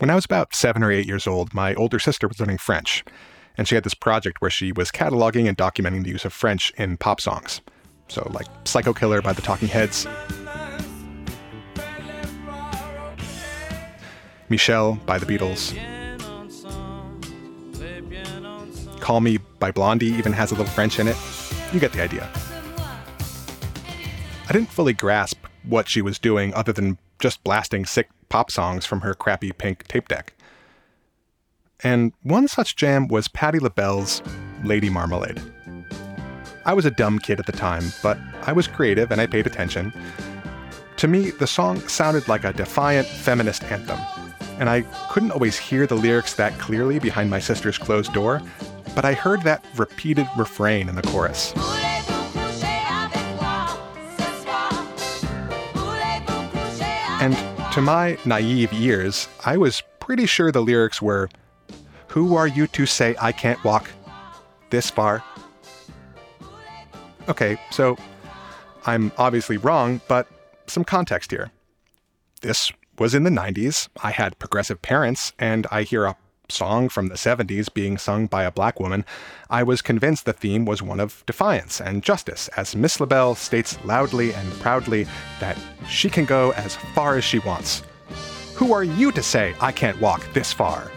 When I was about 7 or 8 years old, my older sister was learning French, and she had this project where she was cataloging and documenting the use of French in pop songs. So like Psycho Killer by the Talking Heads, Michelle by the Beatles, Call Me by Blondie even has a little French in it. You get the idea. I didn't fully grasp what she was doing other than just blasting sick pop songs from her crappy pink tape deck. And one such jam was Patti LaBelle's Lady Marmalade. I was a dumb kid at the time, but I was creative and I paid attention. To me, the song sounded like a defiant feminist anthem, and I couldn't always hear the lyrics that clearly behind my sister's closed door, but I heard that repeated refrain in the chorus. And to my naive ears, I was pretty sure the lyrics were, "Who are you to say I can't walk this far?" Okay, so I'm obviously wrong, but some context here. This was in the 90s, I had progressive parents, and I hear a song from the 70s being sung by a black woman. I was convinced the theme was one of defiance and justice, as Miss LaBelle states loudly and proudly that she can go as far as she wants. Who are you to say I can't walk this far?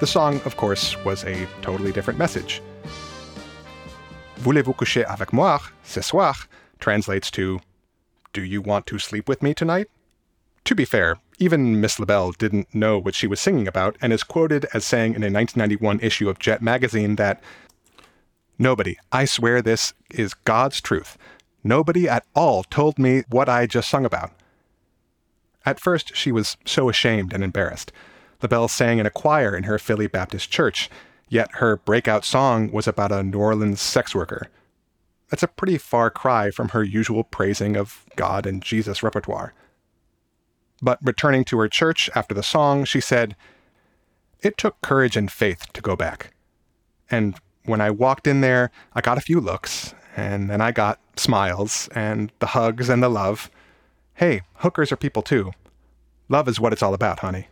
The song, of course, was a totally different message. Voulez-vous coucher avec moi ce soir translates to, do you want to sleep with me tonight? To be fair, even Miss LaBelle didn't know what she was singing about and is quoted as saying in a 1991 issue of Jet magazine that, nobody, I swear this is God's truth, nobody at all told me what I just sung about. At first, she was so ashamed and embarrassed. LaBelle sang in a choir in her Philly Baptist church, yet her breakout song was about a New Orleans sex worker. That's a pretty far cry from her usual praising of God and Jesus repertoire. But returning to her church after the song, she said, "It took courage and faith to go back. And when I walked in there, I got a few looks, and then I got smiles, and the hugs and the love. Hey, hookers are people too. Love is what it's all about, honey."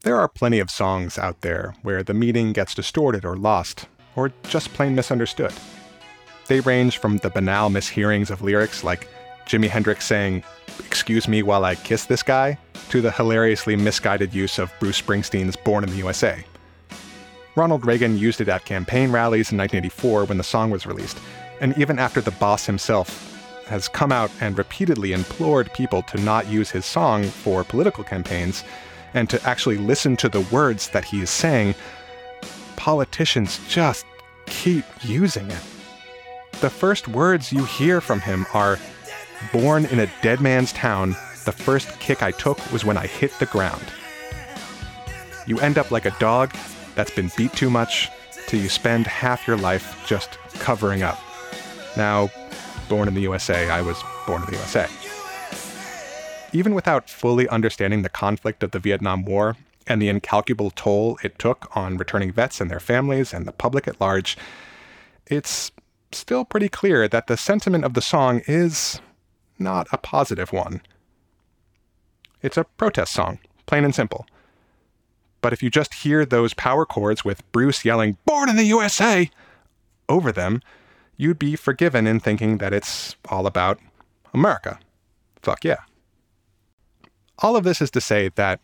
There are plenty of songs out there where the meaning gets distorted or lost, or just plain misunderstood. They range from the banal mishearings of lyrics like Jimi Hendrix saying, "Excuse me while I kiss this guy," to the hilariously misguided use of Bruce Springsteen's Born in the USA. Ronald Reagan used it at campaign rallies in 1984 when the song was released, and even after the boss himself has come out and repeatedly implored people to not use his song for political campaigns, and to actually listen to the words that he is saying, politicians just keep using it. The first words you hear from him are, "Born in a dead man's town, the first kick I took was when I hit the ground." You end up like a dog that's been beat too much, till you spend half your life just covering up. Now, born in the USA, I was born in the USA. Even without fully understanding the conflict of the Vietnam War and the incalculable toll it took on returning vets and their families and the public at large, it's still pretty clear that the sentiment of the song is not a positive one. It's a protest song, plain and simple. But if you just hear those power chords with Bruce yelling, "Born in the USA," over them, you'd be forgiven in thinking that it's all about America. Fuck yeah. All of this is to say that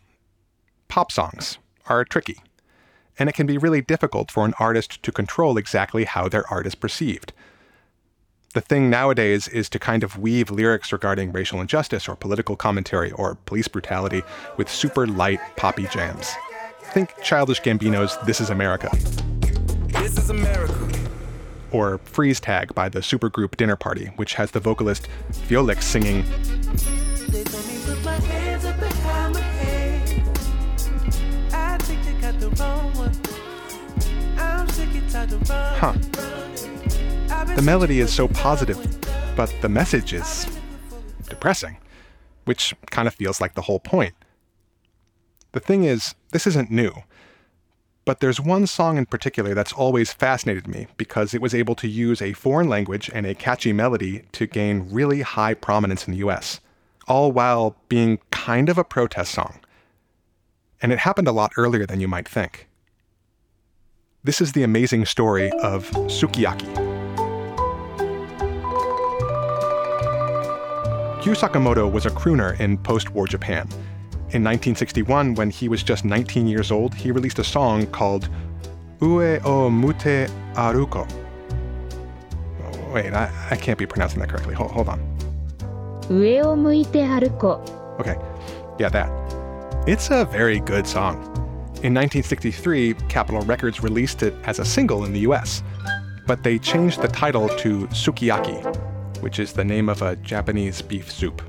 pop songs are tricky, and it can be really difficult for an artist to control exactly how their art is perceived. The thing nowadays is to kind of weave lyrics regarding racial injustice or political commentary or police brutality with super light poppy jams. Think Childish Gambino's "This Is America." This is America. Or "Freeze Tag" by the supergroup Dinner Party, which has the vocalist Fiolix singing, huh. The melody is so positive, but the message is depressing, which kind of feels like the whole point. The thing is, this isn't new, but there's one song in particular that's always fascinated me because it was able to use a foreign language and a catchy melody to gain really high prominence in the US, all while being kind of a protest song, and it happened a lot earlier than you might think. This is the amazing story of Sukiyaki. Kyu Sakamoto was a crooner in post-war Japan. In 1961, when he was just 19 years old, he released a song called Ue o Muite Aruko. Oh, wait, I can't be pronouncing that correctly. Hold on. Ue o Muite Aruko. Okay, yeah, that. It's a very good song. In 1963, Capitol Records released it as a single in the US, but they changed the title to Sukiyaki, which is the name of a Japanese beef soup.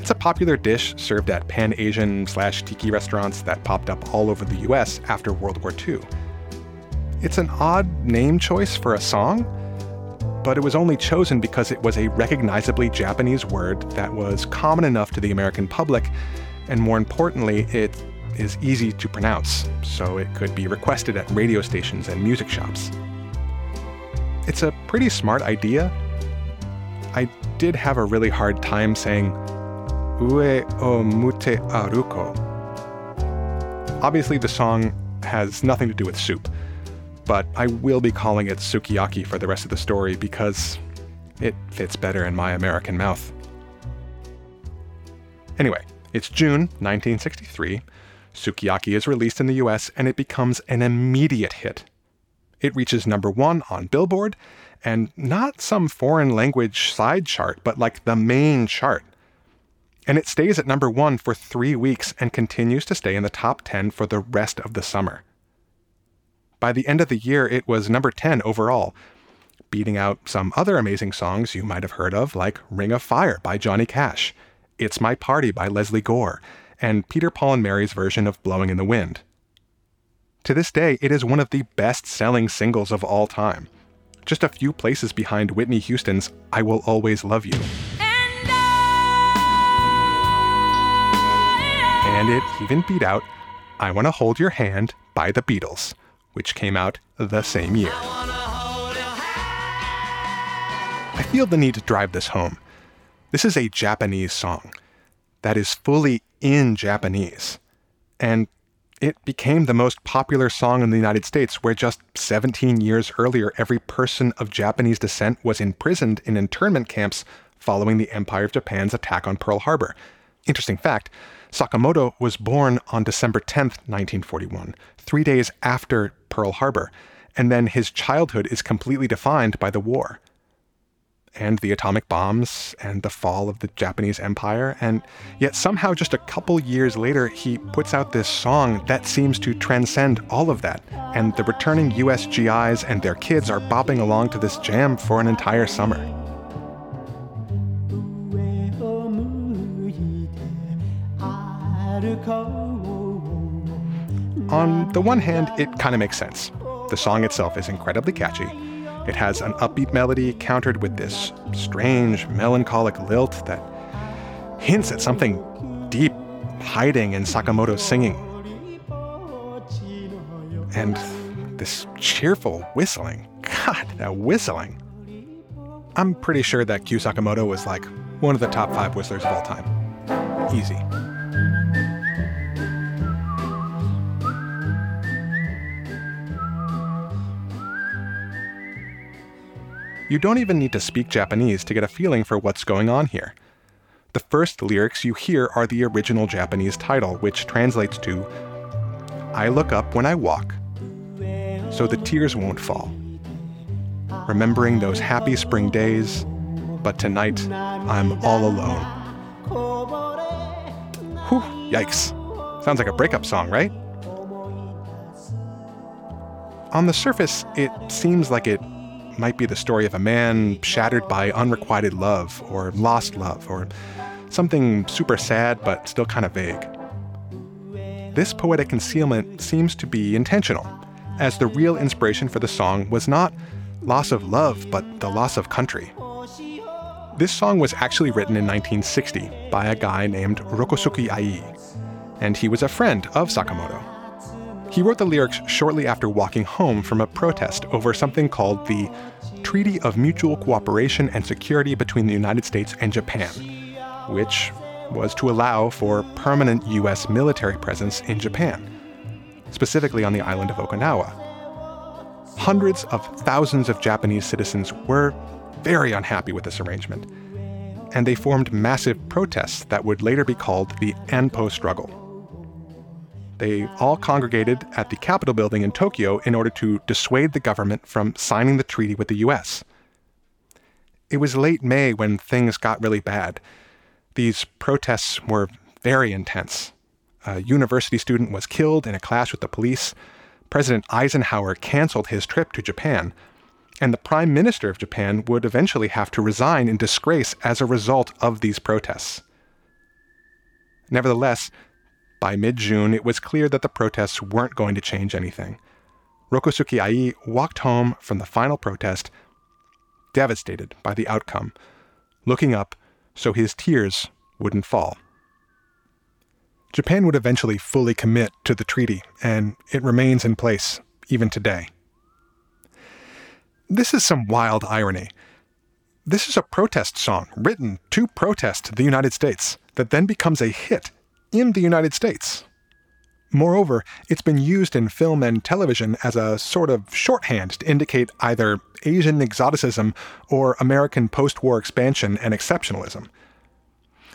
It's a popular dish served at Pan-Asian/tiki restaurants that popped up all over the US after World War II. It's an odd name choice for a song, but it was only chosen because it was a recognizably Japanese word that was common enough to the American public, and more importantly, it is easy to pronounce, so it could be requested at radio stations and music shops. It's a pretty smart idea. I did have a really hard time saying Ue o Muite Aruko. Obviously, the song has nothing to do with soup, but I will be calling it Sukiyaki for the rest of the story because it fits better in my American mouth. Anyway, it's June 1963. Sukiyaki is released in the US and it becomes an immediate hit. It reaches #1 on Billboard, and not some foreign language side chart, but like the main chart. And it stays at #1 for 3 weeks and continues to stay in the top 10 for the rest of the summer. By the end of the year, it was #10 overall, beating out some other amazing songs you might have heard of, like Ring of Fire by Johnny Cash, It's My Party by Leslie Gore, and Peter, Paul, and Mary's version of Blowing in the Wind. To this day, it is one of the best-selling singles of all time, just a few places behind Whitney Houston's I Will Always Love You. And it even beat out I Wanna Hold Your Hand by the Beatles, which came out the same year. I feel the need to drive this home. This is a Japanese song that is fully in Japanese, and it became the most popular song in the United States, where just 17 years earlier, every person of Japanese descent was imprisoned in internment camps following the Empire of Japan's attack on Pearl Harbor. Interesting fact, Sakamoto was born on December 10th, 1941, 3 days after Pearl Harbor, and then his childhood is completely defined by the war, and the atomic bombs, and the fall of the Japanese Empire, and yet somehow just a couple years later he puts out this song that seems to transcend all of that, and the returning US GIs and their kids are bopping along to this jam for an entire summer. On the one hand, it kind of makes sense. The song itself is incredibly catchy. It has an upbeat melody countered with this strange, melancholic lilt that hints at something deep hiding in Sakamoto's singing. And this cheerful whistling. God, that whistling. I'm pretty sure that Kyu Sakamoto was like one of the top 5 whistlers of all time. Easy. You don't even need to speak Japanese to get a feeling for what's going on here. The first lyrics you hear are the original Japanese title, which translates to, I look up when I walk, so the tears won't fall. Remembering those happy spring days, but tonight I'm all alone. Whew, yikes. Sounds like a breakup song, right? On the surface, it seems like it might be the story of a man shattered by unrequited love or lost love or something super sad but still kind of vague. This poetic concealment seems to be intentional, as the real inspiration for the song was not loss of love but the loss of country. This song was actually written in 1960 by a guy named Rokusuke Ei, and he was a friend of Sakamoto. He wrote the lyrics shortly after walking home from a protest over something called the Treaty of Mutual Cooperation and Security between the United States and Japan, which was to allow for permanent U.S. military presence in Japan, specifically on the island of Okinawa. Hundreds of thousands of Japanese citizens were very unhappy with this arrangement, and they formed massive protests that would later be called the Anpo Struggle. They all congregated at the Capitol building in Tokyo in order to dissuade the government from signing the treaty with the U.S. It was late May when things got really bad. These protests were very intense. A university student was killed in a clash with the police. President Eisenhower canceled his trip to Japan, and the Prime Minister of Japan would eventually have to resign in disgrace as a result of these protests. Nevertheless, by mid-June, it was clear that the protests weren't going to change anything. Rokusuke Ei walked home from the final protest, devastated by the outcome, looking up so his tears wouldn't fall. Japan would eventually fully commit to the treaty, and it remains in place even today. This is some wild irony. This is a protest song written to protest the United States that then becomes a hit in the United States. Moreover, it's been used in film and television as a sort of shorthand to indicate either Asian exoticism or American post-war expansion and exceptionalism.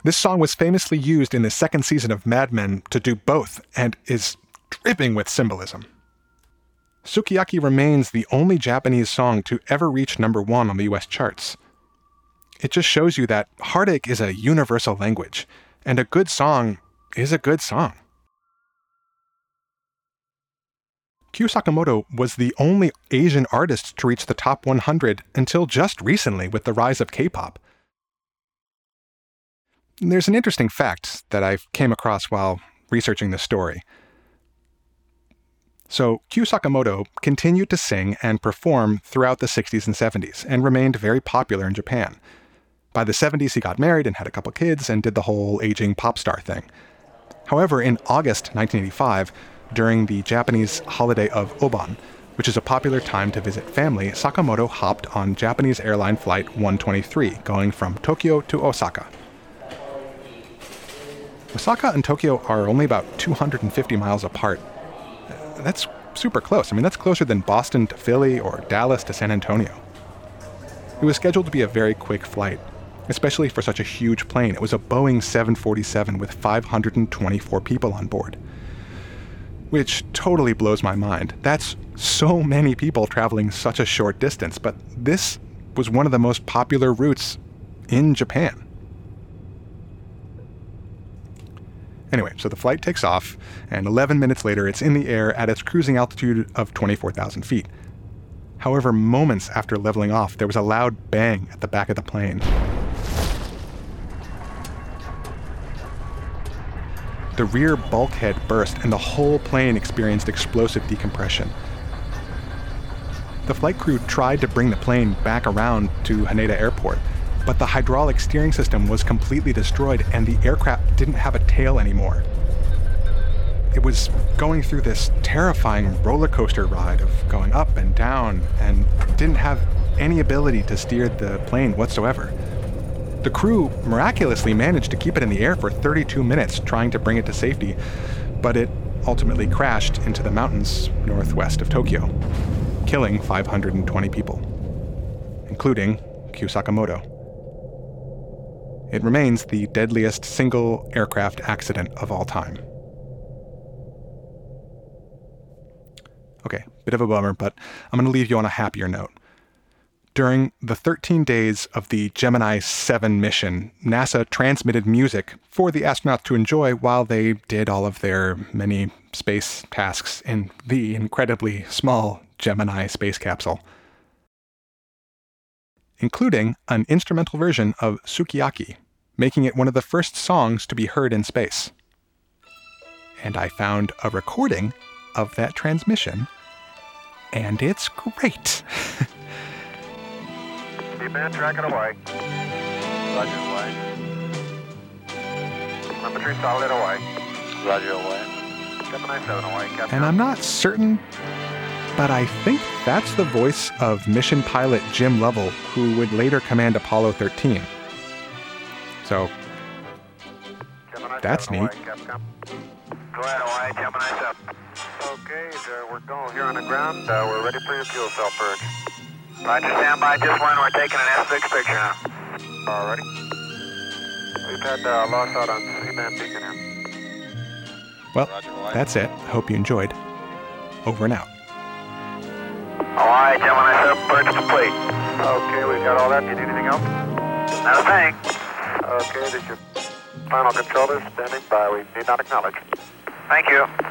This song was famously used in the second season of Mad Men to do both, and is dripping with symbolism. Sukiyaki remains the only Japanese song to ever reach number one on the US charts. It just shows you that heartache is a universal language, and a good song is a good song. Kyu Sakamoto was the only Asian artist to reach the top 100 until just recently with the rise of K-pop. There's an interesting fact that I came across while researching this story. So, Kyu Sakamoto continued to sing and perform throughout the 60s and 70s, and remained very popular in Japan. By the 70s, he got married and had a couple kids, and did the whole aging pop star thing. However, in August 1985, during the Japanese holiday of Obon, which is a popular time to visit family, Sakamoto hopped on Japanese airline flight 123, going from Tokyo to Osaka. Osaka and Tokyo are only about 250 miles apart. That's super close. I mean, that's closer than Boston to Philly or Dallas to San Antonio. It was scheduled to be a very quick flight, especially for such a huge plane. It was a Boeing 747 with 524 people on board, which totally blows my mind. That's so many people traveling such a short distance, but this was one of the most popular routes in Japan. Anyway, so the flight takes off, and 11 minutes later, it's in the air at its cruising altitude of 24,000 feet. However, moments after leveling off, there was a loud bang at the back of the plane. The rear bulkhead burst, and the whole plane experienced explosive decompression. The flight crew tried to bring the plane back around to Haneda Airport, but the hydraulic steering system was completely destroyed, and the aircraft didn't have a tail anymore. It was going through this terrifying roller coaster ride of going up and down, and didn't have any ability to steer the plane whatsoever. The crew miraculously managed to keep it in the air for 32 minutes, trying to bring it to safety, but it ultimately crashed into the mountains northwest of Tokyo, killing 520 people, including Kyu Sakamoto. It remains the deadliest single aircraft accident of all time. Okay, bit of a bummer, but I'm going to leave you on a happier note. During the 13 days of the Gemini 7 mission, NASA transmitted music for the astronauts to enjoy while they did all of their many space tasks in the incredibly small Gemini space capsule, including an instrumental version of Sukiyaki, making it one of the first songs to be heard in space. And I found a recording of that transmission, and it's great. Deep-end tracking away. Roger, away. Number 3 solid away. Roger, away. Gemini 7 away. Captain. And I'm not certain, but I think that's the voice of mission pilot Jim Lovell, who would later command Apollo 13. So, That's neat. Go ahead, OI, Gemini 7. Okay, we're going here on the ground. We're ready for your fuel cell purge. Roger, stand by. Just one. We're taking an S6 picture now. All righty. We've had loss out on C-band beacon here. Well, Roger, that's it. Hope you enjoyed. Over and out. OI, Gemini 7, purge complete. Okay, we've got all that. Do you need anything else? Not a thing. Okay, this is your final controller standing by. We need not acknowledge. Thank you.